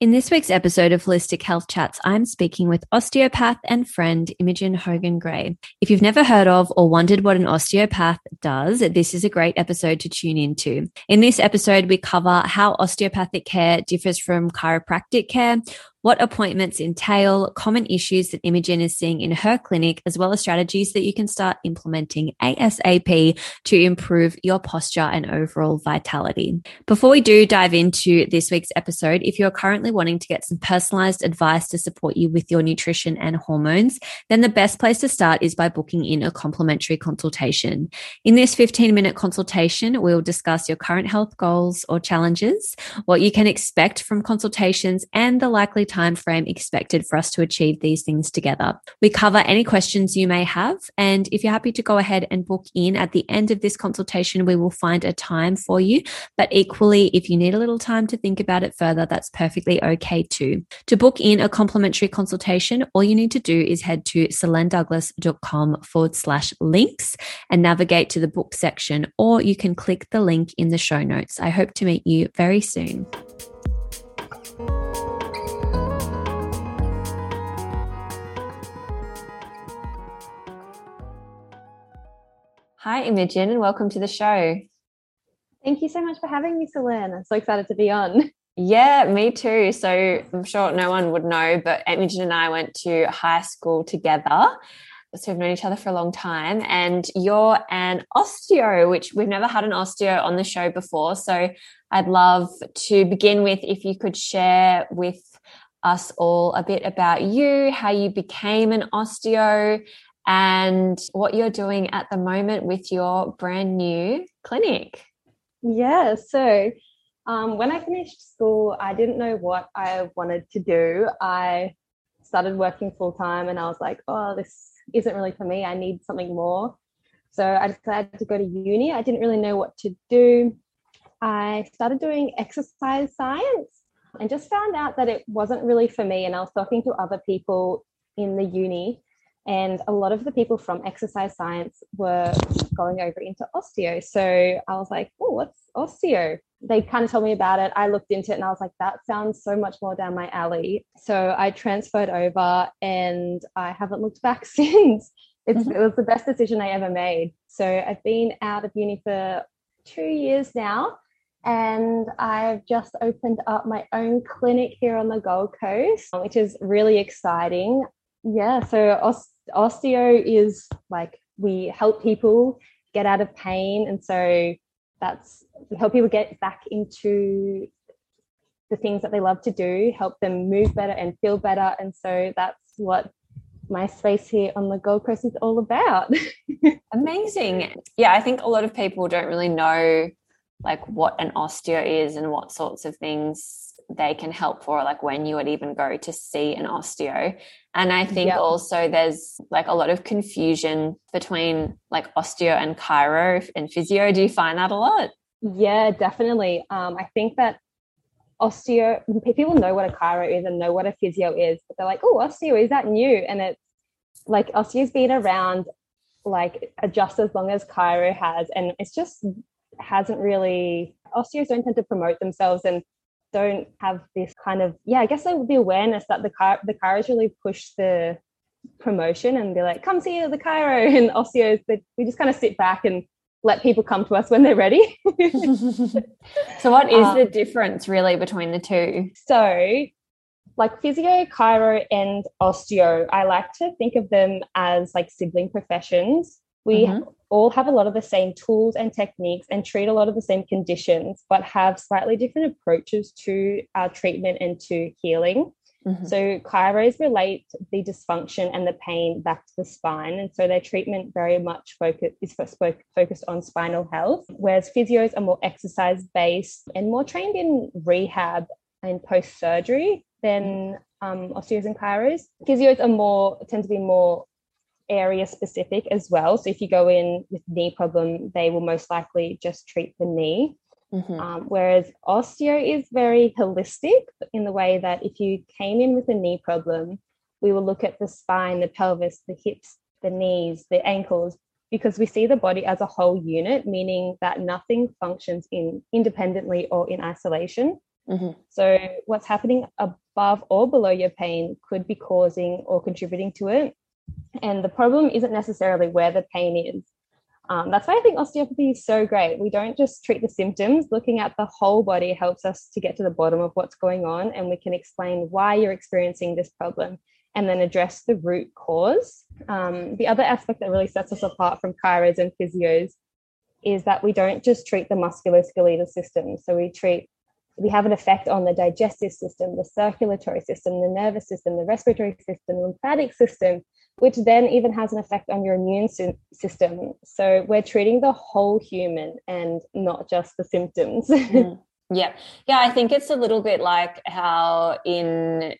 In this week's episode of Holistic Health Chats, I'm speaking with osteopath and friend Imogen Hogan-Gray. If you've never heard of or wondered what an osteopath does, this is a great episode to tune into. In this episode, we cover how osteopathic care differs from chiropractic care, what appointments entail, common issues that Imogen is seeing in her clinic, as well as strategies that you can start implementing ASAP to improve your posture and overall vitality. Before we do dive into this week's episode, if you're currently wanting to get some personalized advice to support you with your nutrition and hormones, then the best place to start is by booking in a complimentary consultation. In this 15-minute consultation, we'll discuss your current health goals or challenges, what you can expect from consultations, and the likely time frame expected for us to achieve these things together. We cover any questions you may have, and if you're happy to go ahead and book in at the end of this consultation, we will find a time for you. But equally, if you need a little time to think about it further, that's perfectly okay too. To book in a complimentary consultation, all you need to do is head to selenedouglas.com/links and navigate to the book section, or you can click the link in the show notes. I hope to meet you very soon. Hi, Imogen, and welcome to the show. Thank you so much for having me, Selene. I'm so excited to be on. Yeah, me too. So I'm sure no one would know, but Imogen and I went to high school together. So we've known each other for a long time. And you're an osteo, which we've never had an osteo on the show before. So I'd love to begin with if you could share with us all a bit about you, how you became an osteo, and what you're doing at the moment with your brand new clinic. Yeah, so when I finished school, I didn't know what I wanted to do. I started working full-time and I was like, oh, this isn't really for me. I need something more. So I decided to go to uni. I didn't really know what to do. I started doing exercise science and just found out that it wasn't really for me. And I was talking to other people in the uni, and a lot of the people from exercise science were going over into osteo. So I was like, oh, what's osteo? They kind of told me about it. I looked into it and I was like, that sounds so much more down my alley. So I transferred over and I haven't looked back since. It was the best decision I ever made. So I've been out of uni for 2 years now, and I've just opened up my own clinic here on the Gold Coast, which is really exciting. Yeah, so osteo is like we help people get out of pain, and so that's we help people get back into the things that they love to do, help them move better and feel better, and so that's what my space here on the Gold Coast is all about. Amazing. Yeah, I think a lot of people don't really know like what an osteo is and what sorts of things they can help for, like when you would even go to see an osteo. And I think also there's like a lot of confusion between like osteo and chiro and physio. Do you find that a lot? Yeah, definitely. I think that osteo, people know what a chiro is and know what a physio is, but they're like, oh, osteo, is that new? And it's like osteo's been around like just as long as chiro has, and it's just hasn't really, osteos don't tend to promote themselves and don't have this kind of, I guess the awareness that the chiros really push the promotion and be like, come see the chiro, and osteos, we just kind of sit back and let people come to us when they're ready. So what is the difference really between the two? So like physio, chiro and osteo, I like to think of them as like sibling professions. We all have a lot of the same tools and techniques and treat a lot of the same conditions, but have slightly different approaches to our treatment and to healing. Mm-hmm. So chiros relate the dysfunction and the pain back to the spine, and so their treatment very much focused on spinal health, whereas physios are more exercise-based and more trained in rehab and post-surgery than osteos and chiros. Physios are tend to be more area specific as well. So if you go in with knee problem, they will most likely just treat the knee. Mm-hmm. Whereas osteo is very holistic in the way that if you came in with a knee problem, we will look at the spine, the pelvis, the hips, the knees, the ankles, because we see the body as a whole unit, meaning that nothing functions independently or in isolation. Mm-hmm. So what's happening above or below your pain could be causing or contributing to it. And the problem isn't necessarily where the pain is. That's why I think osteopathy is so great. We don't just treat the symptoms. Looking at the whole body helps us to get to the bottom of what's going on, and we can explain why you're experiencing this problem and then address the root cause. The other aspect that really sets us apart from chiros and physios is that we don't just treat the musculoskeletal system. So we have an effect on the digestive system, the circulatory system, the nervous system, the respiratory system, lymphatic system, which then even has an effect on your immune system. So we're treating the whole human and not just the symptoms. Yeah, I think it's a little bit like how I'm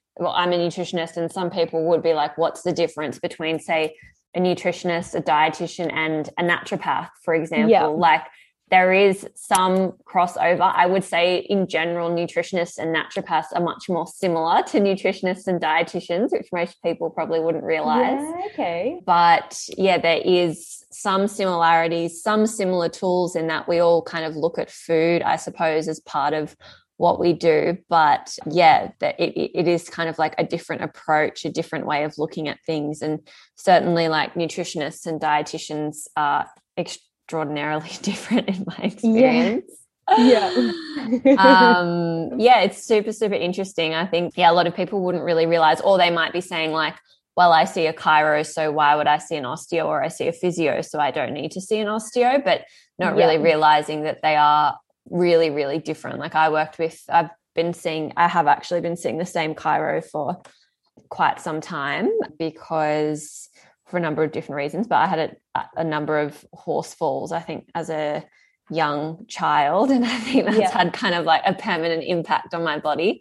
a nutritionist, and some people would be like, what's the difference between, say, a nutritionist, a dietitian, and a naturopath, for example? Yeah. Like, there is some crossover. I would say in general, nutritionists and naturopaths are much more similar to nutritionists and dietitians, which most people probably wouldn't realize. Yeah, okay. But yeah, there is some similarities, some similar tools in that we all kind of look at food, I suppose, as part of what we do. But yeah, it is kind of like a different approach, a different way of looking at things. And certainly like nutritionists and dietitians are extraordinarily different in my experience. Yeah. It's super, super interesting. I think, a lot of people wouldn't really realize, or they might be saying like, well, I see a chiro, so why would I see an osteo? Or I see a physio, so I don't need to see an osteo, but not really realizing that they are really, really different. Like I have actually been seeing the same chiro for quite some time for a number of different reasons, but I had a number of horse falls, I think, as a young child, and I think that's had kind of like a permanent impact on my body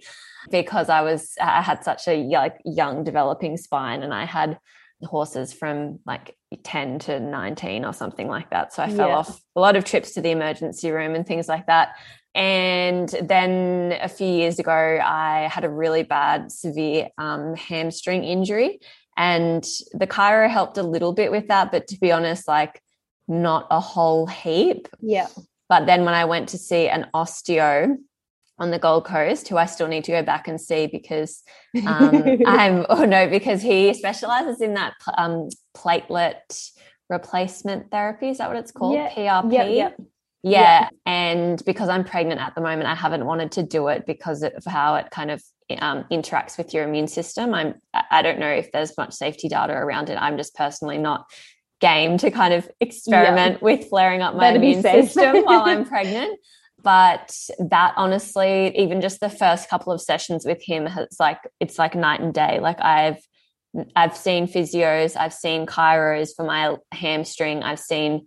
because I had such a young developing spine, and I had horses from like 10 to 19 or something like that, so I fell off a lot of trips to the emergency room and things like that. And then a few years ago I had a really bad, severe hamstring injury. And the chiro helped a little bit with that, but to be honest, like not a whole heap. Yeah. But then when I went to see an osteo on the Gold Coast, who I still need to go back and see because because he specializes in that platelet replacement therapy. Is that what it's called? Yeah. PRP. Yeah. And because I'm pregnant at the moment, I haven't wanted to do it because of how it kind of interacts with your immune system. I don't know if there's much safety data around it. I'm just personally not game to kind of experiment with flaring up my immune system while I'm pregnant. But that, honestly, even just the first couple of sessions with him, it's like night and day. Like I've seen physios, I've seen chiros for my hamstring, I've seen,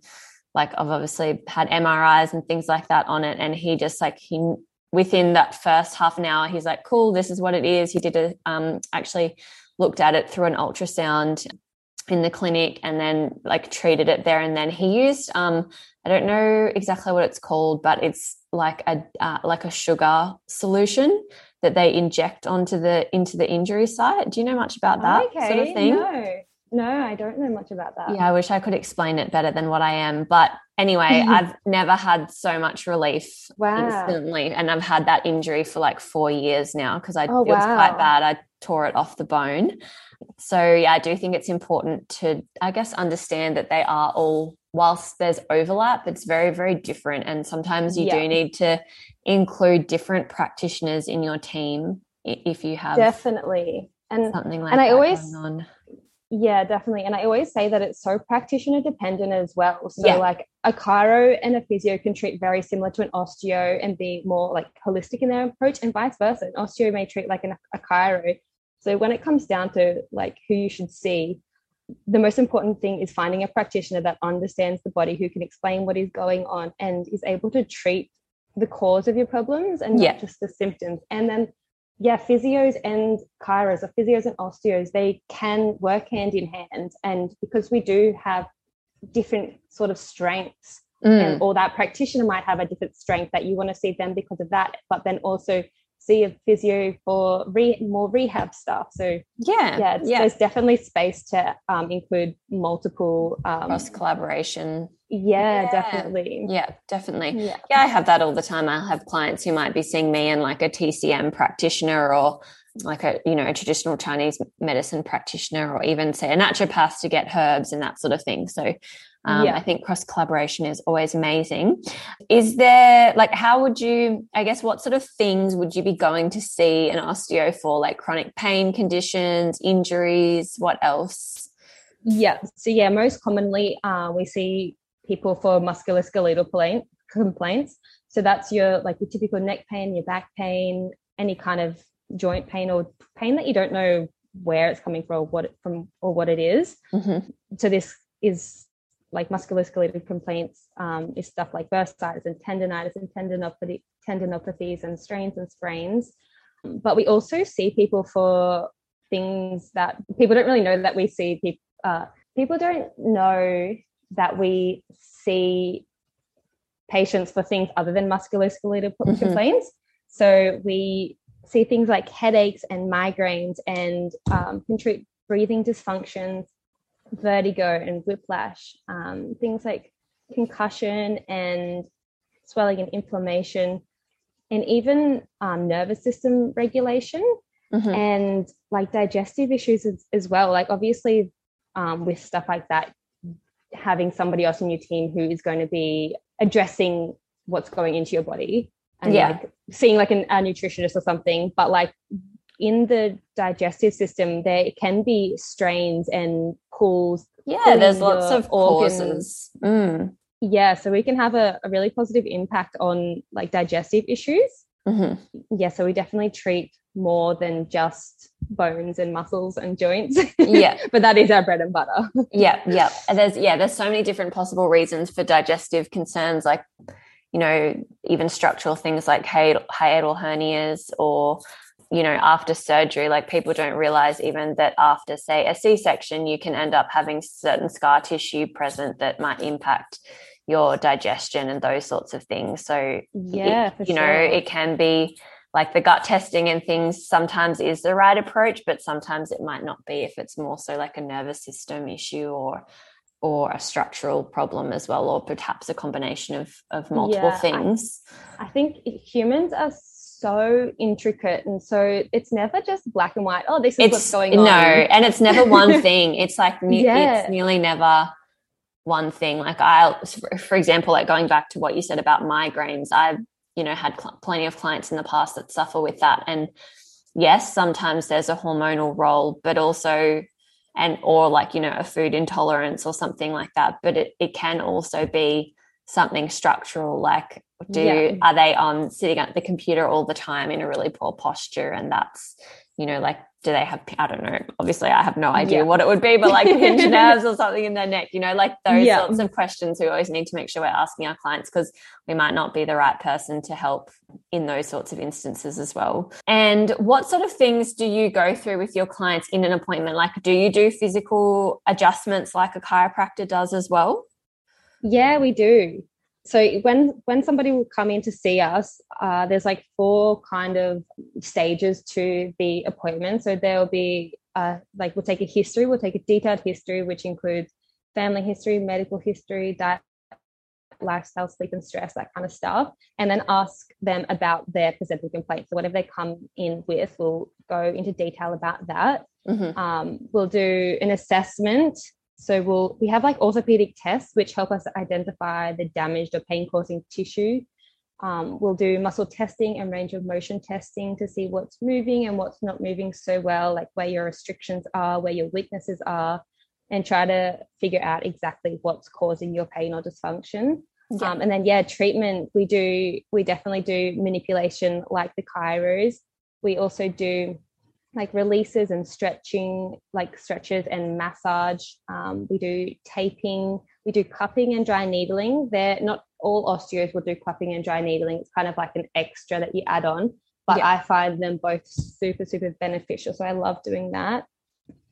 like, I've obviously had MRIs and things like that on it, and he just like within that first half an hour, he's like, cool, this is what it is. He did actually looked at it through an ultrasound in the clinic and then like treated it there. And then he used, I don't know exactly what it's called, but it's like a sugar solution that they inject into the injury site. Do you know much about that sort of thing? No, I don't know much about that. Yeah, I wish I could explain it better than what I am. But anyway, I've never had so much relief instantly. And I've had that injury for like 4 years now because it was quite bad. I tore it off the bone. So, yeah, I do think it's important to, I guess, understand that they are all, whilst there's overlap, it's very, very different. And sometimes you do need to include different practitioners in your team if you have something like that going on. Yeah, definitely. And I always say that it's so practitioner dependent as well. So like a chiro and a physio can treat very similar to an osteo and be more like holistic in their approach, and vice versa. An osteo may treat like a chiro So when it comes down to like who you should see, the most important thing is finding a practitioner that understands the body, who can explain what is going on and is able to treat the cause of your problems and not just the symptoms. And then, physios and chiros, or physios and osteos, they can work hand in hand. And because we do have different sort of strengths, and or that practitioner might have a different strength that you want to see them because of that, but then also see a physio for more rehab stuff. So there's definitely space to include multiple cross collaboration. Yeah, definitely. I have that all the time. I'll have clients who might be seeing me and like a TCM practitioner, or like a, you know, a traditional Chinese medicine practitioner, or even say a naturopath to get herbs and that sort of thing. So I think cross collaboration is always amazing. Is there like, how would you, I guess, what sort of things would you be going to see an osteo for, like chronic pain conditions, injuries, what else? Yeah. So yeah, most commonly we see people for musculoskeletal complaints. So that's your, like your typical neck pain, your back pain, any kind of joint pain or pain that you don't know where it's coming from, what it is. Mm-hmm. So this is like musculoskeletal complaints, is stuff like bursitis and tendonitis and tendinopathies and strains and sprains. But we also see people for things that people don't really know that we see. People don't know that we see patients for things other than musculoskeletal complaints. So we see things like headaches and migraines and contrite breathing dysfunctions, vertigo and whiplash, things like concussion and swelling and inflammation, and even nervous system regulation and like digestive issues as well. Like obviously with stuff like that, having somebody else in your team who is going to be addressing what's going into your body and like seeing like a nutritionist or something, but like in the digestive system there can be strains and pulls. There's lots of organs. So we can have a really positive impact on like digestive issues. So we definitely treat more than just bones and muscles and joints. But that is our bread and butter. And there's so many different possible reasons for digestive concerns, like, you know, even structural things like hiatal hernias, or, you know, after surgery, like people don't realize even that after, say, a C-section, you can end up having certain scar tissue present that might impact your digestion and those sorts of things. So, it can be like the gut testing and things sometimes is the right approach, but sometimes it might not be if it's more so like a nervous system issue or a structural problem as well, or perhaps a combination of multiple things. I think humans are so intricate, and so it's never just black and white. Oh, this is what's going on. No, and it's never one thing. It's like it's nearly never one thing. Like for example, like going back to what you said about migraines, I've, you know, had plenty of clients in the past that suffer with that. And yes, sometimes there's a hormonal role, but also or like, you know, a food intolerance or something like that. But it can also be something structural, like are they sitting at the computer all the time in a really poor posture, and that's, you know, like, do they have, I don't know, obviously I have no idea what it would be, but like pinched nerves or something in their neck, you know, like those sorts of questions we always need to make sure we're asking our clients, because we might not be the right person to help in those sorts of instances as well. And what sort of things do you go through with your clients in an appointment? Like, do you do physical adjustments like a chiropractor does as well? Yeah, we do. So when somebody will come in to see us, there's like 4 kind of stages to the appointment. So there'll be like we'll take a detailed history, which includes family history, medical history, diet, lifestyle, sleep and stress, that kind of stuff, and then ask them about their presented complaints. So whatever they come in with, we'll go into detail about that. We'll do an assessment. So we have like orthopedic tests, which help us identify the damaged or pain-causing tissue. We'll do muscle testing and range of motion testing to see what's moving and what's not moving so well, like where your restrictions are, where your weaknesses are, and try to figure out exactly what's causing your pain or dysfunction. And then, treatment, we definitely do manipulation like the chiros. We also do like releases and stretching, like stretches and massage. We do taping, we do cupping and dry needling. They're not all osteos will do cupping and dry needling. It's kind of like an extra that you add on, but yeah. I find them both super, super beneficial. So I love doing that.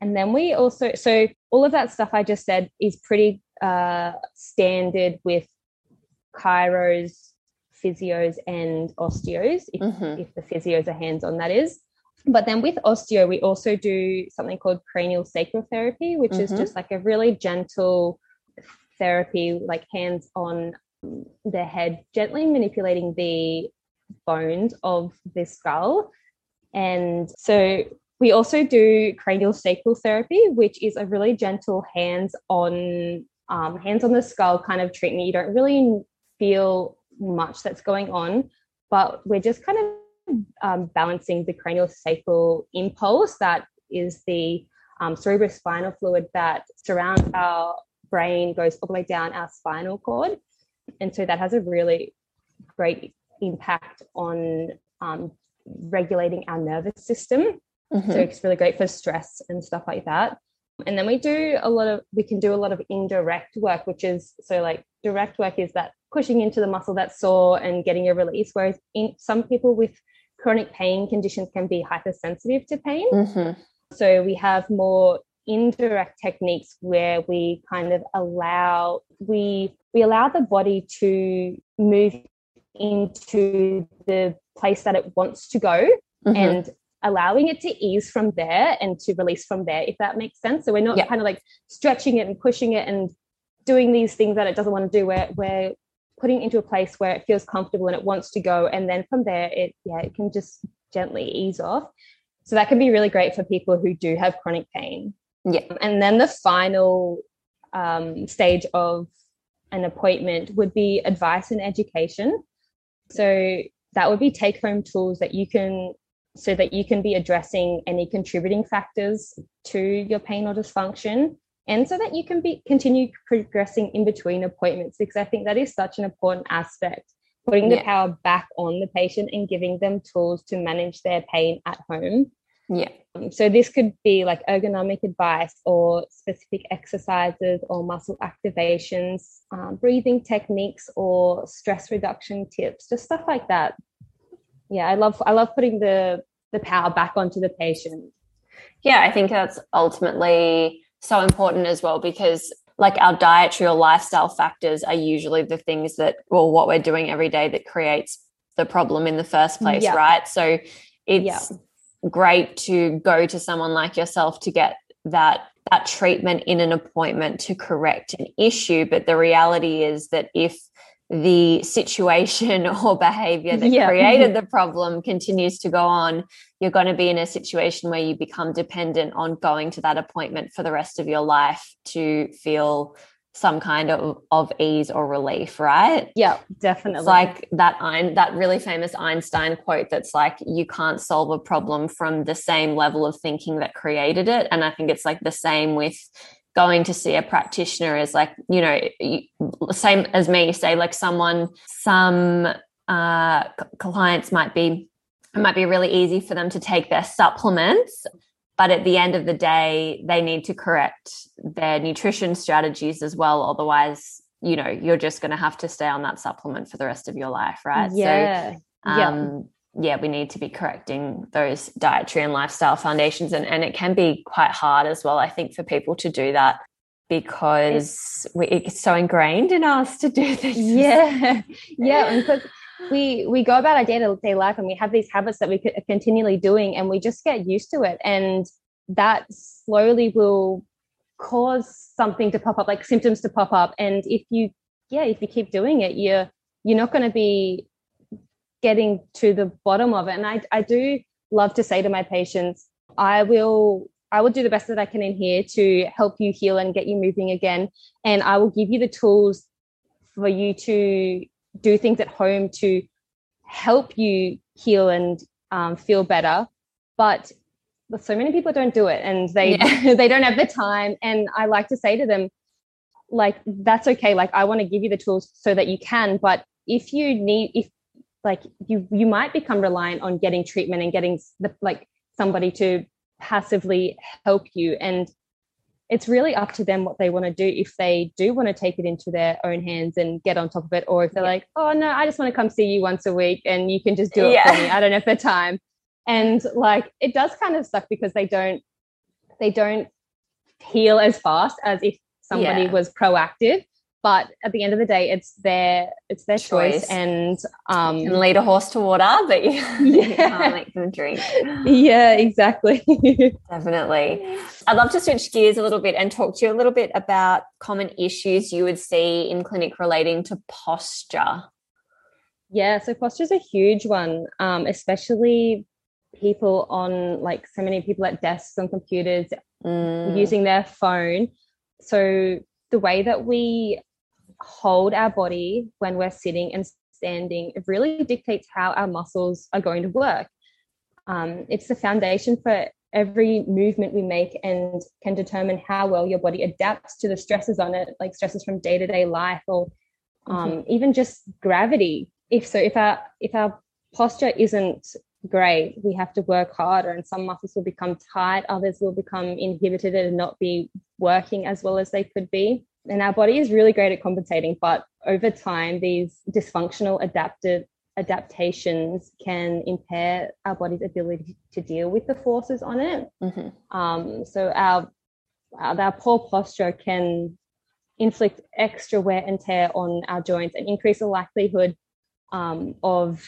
And then we also, so all of that stuff I just said is pretty standard with chiros, physios and osteos, if the physios are hands-on, that is. But then with osteo, we also do something called cranial sacral therapy, which is just like a really gentle therapy, like hands on the head, gently manipulating the bones of the skull. And so we also do cranial sacral therapy, which is a really gentle hands on the skull kind of treatment. You don't really feel much that's going on, but we're just kind of balancing the cranial sacral impulse that is the cerebrospinal fluid that surrounds our brain, goes all the way down our spinal cord. And so that has a really great impact on regulating our nervous system. So it's really great for stress and stuff like that. And then we can do a lot of indirect work, which is, so like direct work is that pushing into the muscle that's sore and getting a release, whereas in some people with chronic pain conditions can be hypersensitive to pain. So we have more indirect techniques where we kind of allow the body to move into the place that it wants to go and allowing it to ease from there and to release from there, if that makes sense. So we're not kind of like stretching it and pushing it and doing these things that it doesn't want to do. We're putting into a place where it feels comfortable and it wants to go, and then from there it can just gently ease off. So that can be really great for people who do have chronic pain. And then the final stage of an appointment would be advice and education. So that would be take-home tools so that you can be addressing any contributing factors to your pain or dysfunction, and so that you can continue progressing in between appointments, because I think that is such an important aspect, putting the power back on the patient and giving them tools to manage their pain at home. So this could be like ergonomic advice or specific exercises or muscle activations, breathing techniques or stress reduction tips, just stuff like that. I love putting the power back onto the patient. I think that's ultimately so important as well, because like our dietary or lifestyle factors are usually the things that, well, what we're doing every day that creates the problem in the first place, right? So it's great to go to someone like yourself to get that treatment in an appointment to correct an issue. But the reality is that if the situation or behavior that created the problem continues to go on, you're going to be in a situation where you become dependent on going to that appointment for the rest of your life to feel some kind of ease or relief, right? Yeah, definitely. It's like that really famous Einstein quote that's like, you can't solve a problem from the same level of thinking that created it. And I think it's like the same with going to see a practitioner is like, you know, same as me, say like some clients it might be really easy for them to take their supplements, but at the end of the day, they need to correct their nutrition strategies as well. Otherwise, you know, you're just going to have to stay on that supplement for the rest of your life, right? Yeah. So, we need to be correcting those dietary and lifestyle foundations. And it can be quite hard as well, I think, for people to do that, because it's so ingrained in us to do things. And because we go about our day-to-day life and we have these habits that we are continually doing, and we just get used to it. And that slowly will cause something to pop up, like symptoms to pop up. And if you keep doing it, you're not going to be getting to the bottom of it. And I do love to say to my patients, I will do the best that I can in here to help you heal and get you moving again, and I will give you the tools for you to do things at home to help you heal and feel better. But so many people don't do it, and they don't have the time. And I like to say to them, like, that's okay, like I want to give you the tools so that you can, but if you might become reliant on getting treatment and getting somebody to passively help you. And it's really up to them what they want to do, if they do want to take it into their own hands and get on top of it, or if they're like, oh no, I just want to come see you once a week and you can just do it for me. I don't have the time. And like, it does kind of suck because they don't heal as fast as if somebody was proactive. But at the end of the day, it's their choice. And you can lead a horse to water, but you can't make them drink. Yeah, exactly. Definitely. I'd love to switch gears a little bit and talk to you a little bit about common issues you would see in clinic relating to posture. Yeah, so posture is a huge one, especially people on, like, so many people at desks and computers using their phone. So the way that we hold our body when we're sitting and standing, it really dictates how our muscles are going to work. It's the foundation for every movement we make and can determine how well your body adapts to the stresses on it, like stresses from day-to-day life or even just gravity. If our posture isn't great, we have to work harder, and some muscles will become tight, others will become inhibited and not be working as well as they could be. And our body is really great at compensating, but over time these dysfunctional adaptations can impair our body's ability to deal with the forces on it. So our poor posture can inflict extra wear and tear on our joints and increase the likelihood of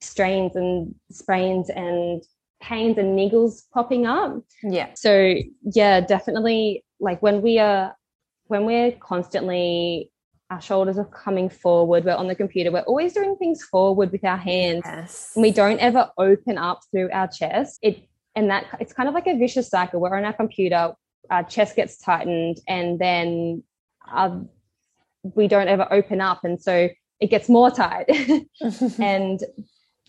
strains and sprains and pains and niggles popping up. Yeah. So yeah, definitely, like when we're constantly, our shoulders are coming forward, we're on the computer, we're always doing things forward with our hands. Yes. And we don't ever open up through our chest. It's kind of like a vicious cycle. We're on our computer, our chest gets tightened, and then we don't ever open up, and so it gets more tight. And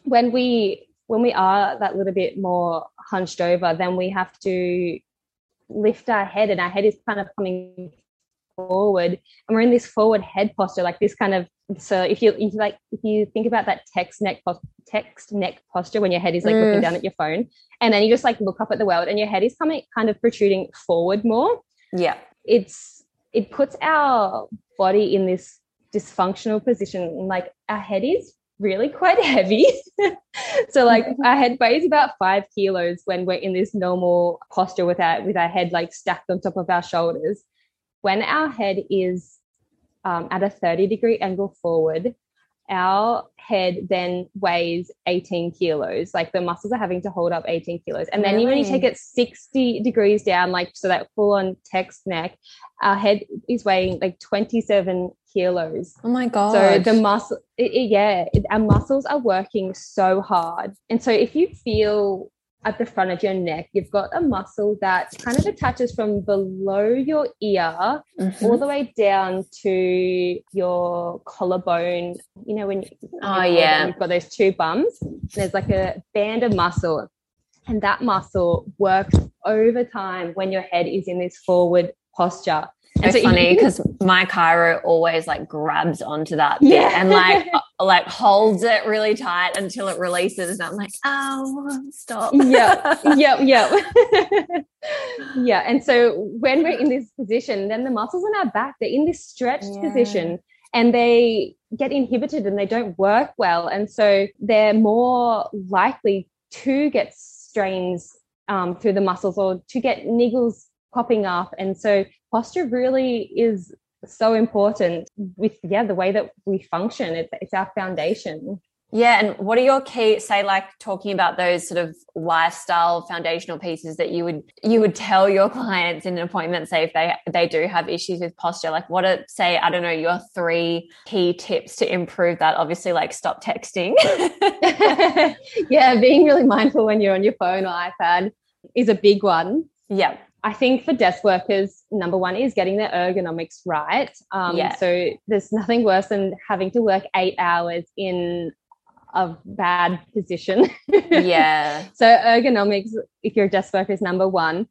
when we are that little bit more hunched over, then we have to lift our head, and our head is kind of coming forward, and we're in this forward head posture, like this kind of, so if you think about that text neck posture, when your head is like looking down at your phone, and then you just like look up at the world, and your head is coming kind of protruding forward more. Yeah. It puts our body in this dysfunctional position. Like, our head is really quite heavy. So like our head weighs about 5 kilos when we're in this normal posture with our head like stacked on top of our shoulders. When our head is at a 30-degree angle forward, our head then weighs 18 kilos. Like, the muscles are having to hold up 18 kilos. And then when you take it 60 degrees down, like, so that full-on text neck, our head is weighing like 27 kilos. Oh my god. So the muscle, our muscles are working so hard. And so if you feel at the front of your neck, you've got a muscle that kind of attaches from below your ear all the way down to your collarbone. You know, when you've got those two bums, there's like a band of muscle, and that muscle works over time when your head is in this forward posture. And so funny, because my chiro always like grabs onto that bit and like holds it really tight until it releases, and I'm like, oh, stop. Yeah. And so when we're in this position, then the muscles on our back, they're in this stretched position, and they get inhibited and they don't work well, and so they're more likely to get strains through the muscles, or to get niggles popping up. And so posture really is so important with the way that we function. It's our foundation. Yeah. And what are your key, say, like, talking about those sort of lifestyle foundational pieces that you would tell your clients in an appointment, say if they do have issues with posture, like what are, say, I don't know, your 3 key tips to improve that? Obviously, like, stop texting. Yeah, being really mindful when you're on your phone or iPad is a big one. Yeah. I think for desk workers, number one is getting their ergonomics right. So there's nothing worse than having to work 8 hours in a bad position. Yeah. So ergonomics, if you're a desk worker, is number one.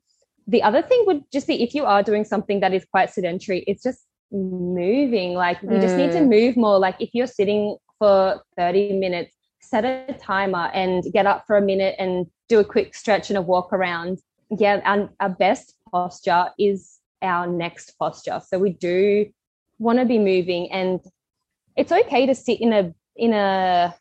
The other thing would just be, if you are doing something that is quite sedentary, it's just moving. Like, we just need to move more. Like, if you're sitting for 30 minutes, set a timer and get up for a minute and do a quick stretch and a walk around. yeah, our best posture is our next posture. So we do want to be moving, and it's okay to sit in a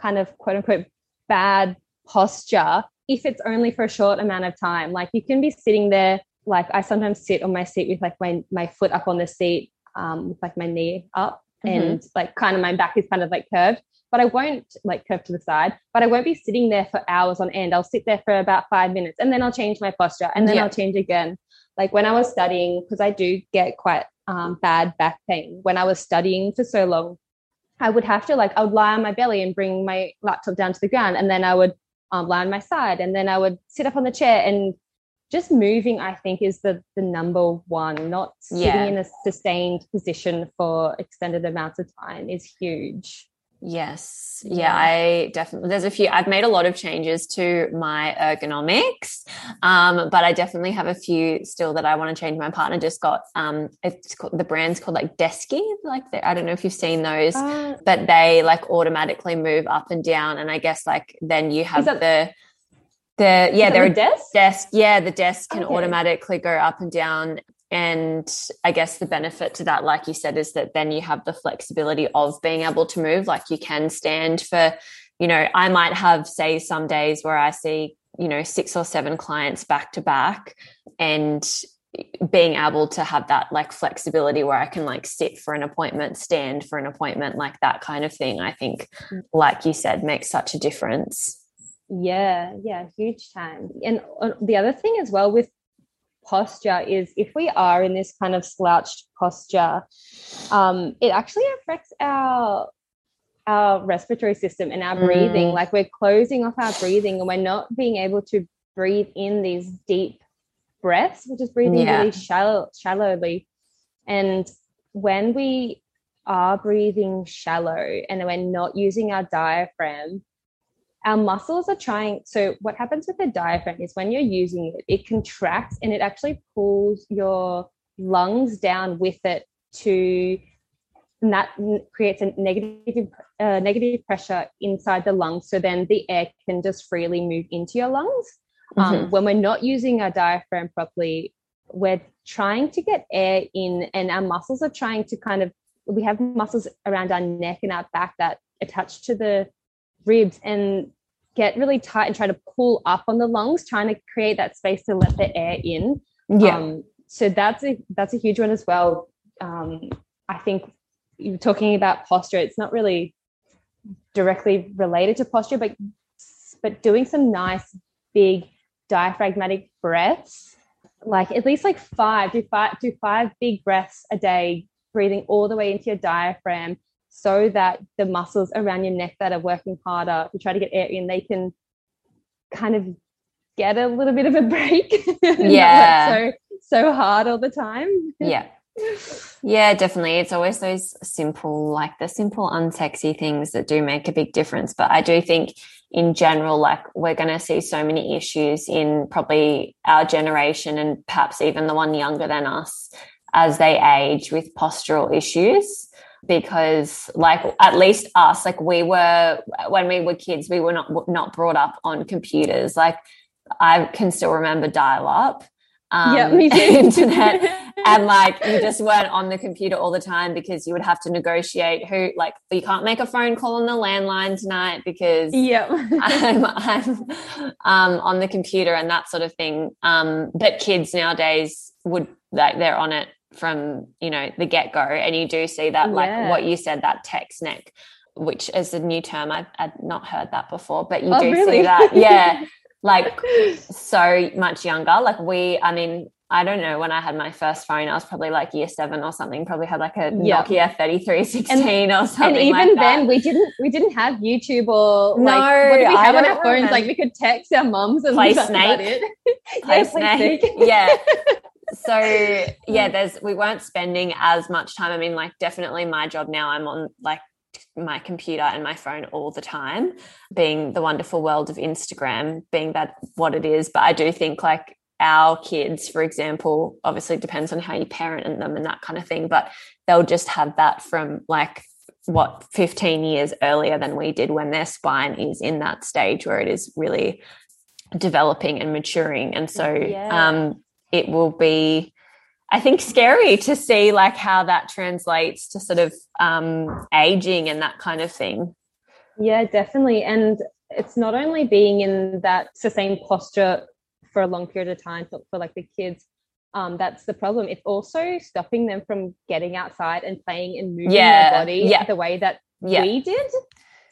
kind of quote unquote bad posture if it's only for a short amount of time. Like, you can be sitting there, like I sometimes sit on my seat with like my foot up on the seat, with like my knee up, mm-hmm. and like kind of my back is kind of like curved, but I won't like curve to the side, but I won't be sitting there for hours on end. I'll sit there for about 5 minutes and then I'll change my posture and then I'll change again. Like when I was studying, because I do get quite bad back pain, when I was studying for so long, I would have to I would lie on my belly and bring my laptop down to the ground, and then I would lie on my side, and then I would sit up on the chair. And just moving, I think, is the number one. Not sitting in a sustained position for extended amounts of time is huge. Yes. Yeah, I definitely, I've made a lot of changes to my ergonomics, but I definitely have a few still that I want to change. My partner just got, it's called, the brand's called like Desky, like I don't know if you've seen those, but they like automatically move up and down. And I guess like then you have the desk. Yeah. The desk can automatically go up and down. And I guess the benefit to that, like you said, is that then you have the flexibility of being able to move. Like you can stand for, you know, I might have, say, some days where I see, you know, 6 or 7 clients back to back, and being able to have that like flexibility where I can like sit for an appointment, stand for an appointment, like that kind of thing, I think, like you said, makes such a difference. Yeah, huge time. And the other thing as well with posture is, if we are in this kind of slouched posture, it actually affects our respiratory system and our breathing. Like we're closing off our breathing, and we're not being able to breathe in these deep breaths. We're just breathing really shallowly. And when we are breathing shallow and we're not using our diaphragm, our muscles are trying. So what happens with the diaphragm is when you're using it, it contracts and it actually pulls your lungs down with it to, and that creates a negative pressure inside the lungs. So then the air can just freely move into your lungs. When we're not using our diaphragm properly, we're trying to get air in, and our muscles are trying to we have muscles around our neck and our back that attach to the ribs and get really tight and try to pull up on the lungs, trying to create that space to let the air in. So that's a huge one as well. I think you're talking about posture. It's not really directly related to posture, but doing some nice big diaphragmatic breaths, like at least like five big breaths a day, breathing all the way into your diaphragm, so that the muscles around your neck that are working harder to try to get air in, they can kind of get a little bit of a break. so hard all the time. Yeah, definitely. It's always those simple, unsexy things that do make a big difference. But I do think in general, we're going to see so many issues in probably our generation and perhaps even the one younger than us as they age with postural issues. Because at least us, we were, when we were kids, we were not brought up on computers. Like I can still remember dial-up, me too. Internet, and you just weren't on the computer all the time because you would have to negotiate who, you can't make a phone call on the landline tonight because I'm on the computer and that sort of thing. But kids nowadays would they're on it from the get-go, and you do see that what you said, that text neck, which is a new term. I've not heard that before, but you see that so much younger. I don't know, when I had my first phone, I was probably year 7 or something, probably had a Nokia 3316 or something. And even then we didn't have YouTube or what did we have on our phones? We could text our mums and play Snake. Play Snake. Yeah. So we weren't spending as much time. Definitely my job now, I'm on my computer and my phone all the time, being the wonderful world of Instagram, being that what it is. But I do think our kids, for example, obviously depends on how you parent them and that kind of thing, but they'll just have that from 15 years earlier than we did, when their spine is in that stage where it is really developing and maturing. And so it will be, I think, scary to see like how that translates to sort of aging and that kind of thing. Yeah, definitely. And it's not only being in that sustained posture for a long period of time for like the kids, that's the problem. It's also stopping them from getting outside and playing and moving their body the way that we did.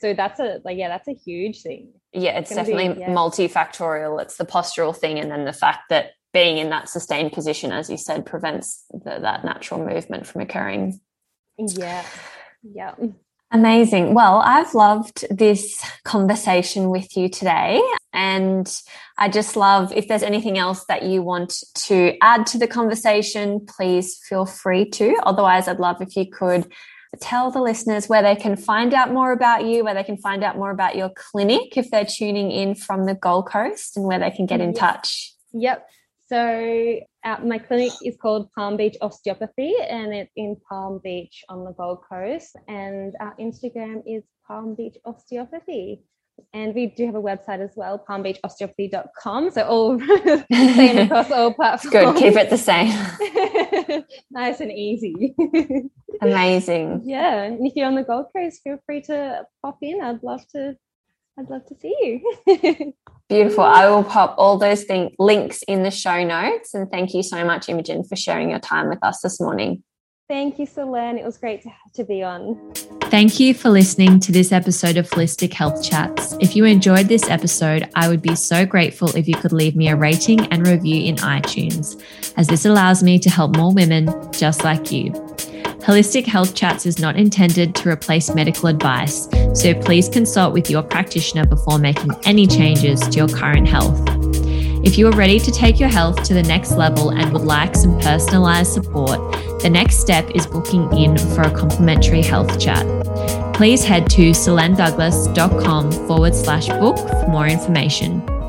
So that's that's a huge thing. Yeah, it's definitely multifactorial. It's the postural thing, and then the fact that being in that sustained position, as you said, prevents that natural movement from occurring. Yeah, yeah. Amazing. Well, I've loved this conversation with you today, and I just love, if there's anything else that you want to add to the conversation, please feel free to. Otherwise, I'd love if you could tell the listeners where they can find out more about you, where they can find out more about your clinic if they're tuning in from the Gold Coast, and where they can get in touch. Yep. So my clinic is called Palm Beach Osteopathy, and it's in Palm Beach on the Gold Coast. And our Instagram is Palm Beach Osteopathy. And we do have a website as well, palmbeachosteopathy.com. So all same across all platforms. Good, keep it the same. Nice and easy. Amazing. Yeah. And if you're on the Gold Coast, feel free to pop in. I'd love to see you. Beautiful. I will pop all those links in the show notes. And thank you so much, Imogen, for sharing your time with us this morning. Thank you, Selene. It was great to be on. Thank you for listening to this episode of Holistic Health Chats. If you enjoyed this episode, I would be so grateful if you could leave me a rating and review in iTunes, as this allows me to help more women just like you. Holistic Health Chats is not intended to replace medical advice, so please consult with your practitioner before making any changes to your current health. If you are ready to take your health to the next level and would like some personalised support, the next step is booking in for a complimentary health chat. Please head to selendouglas.com/book for more information.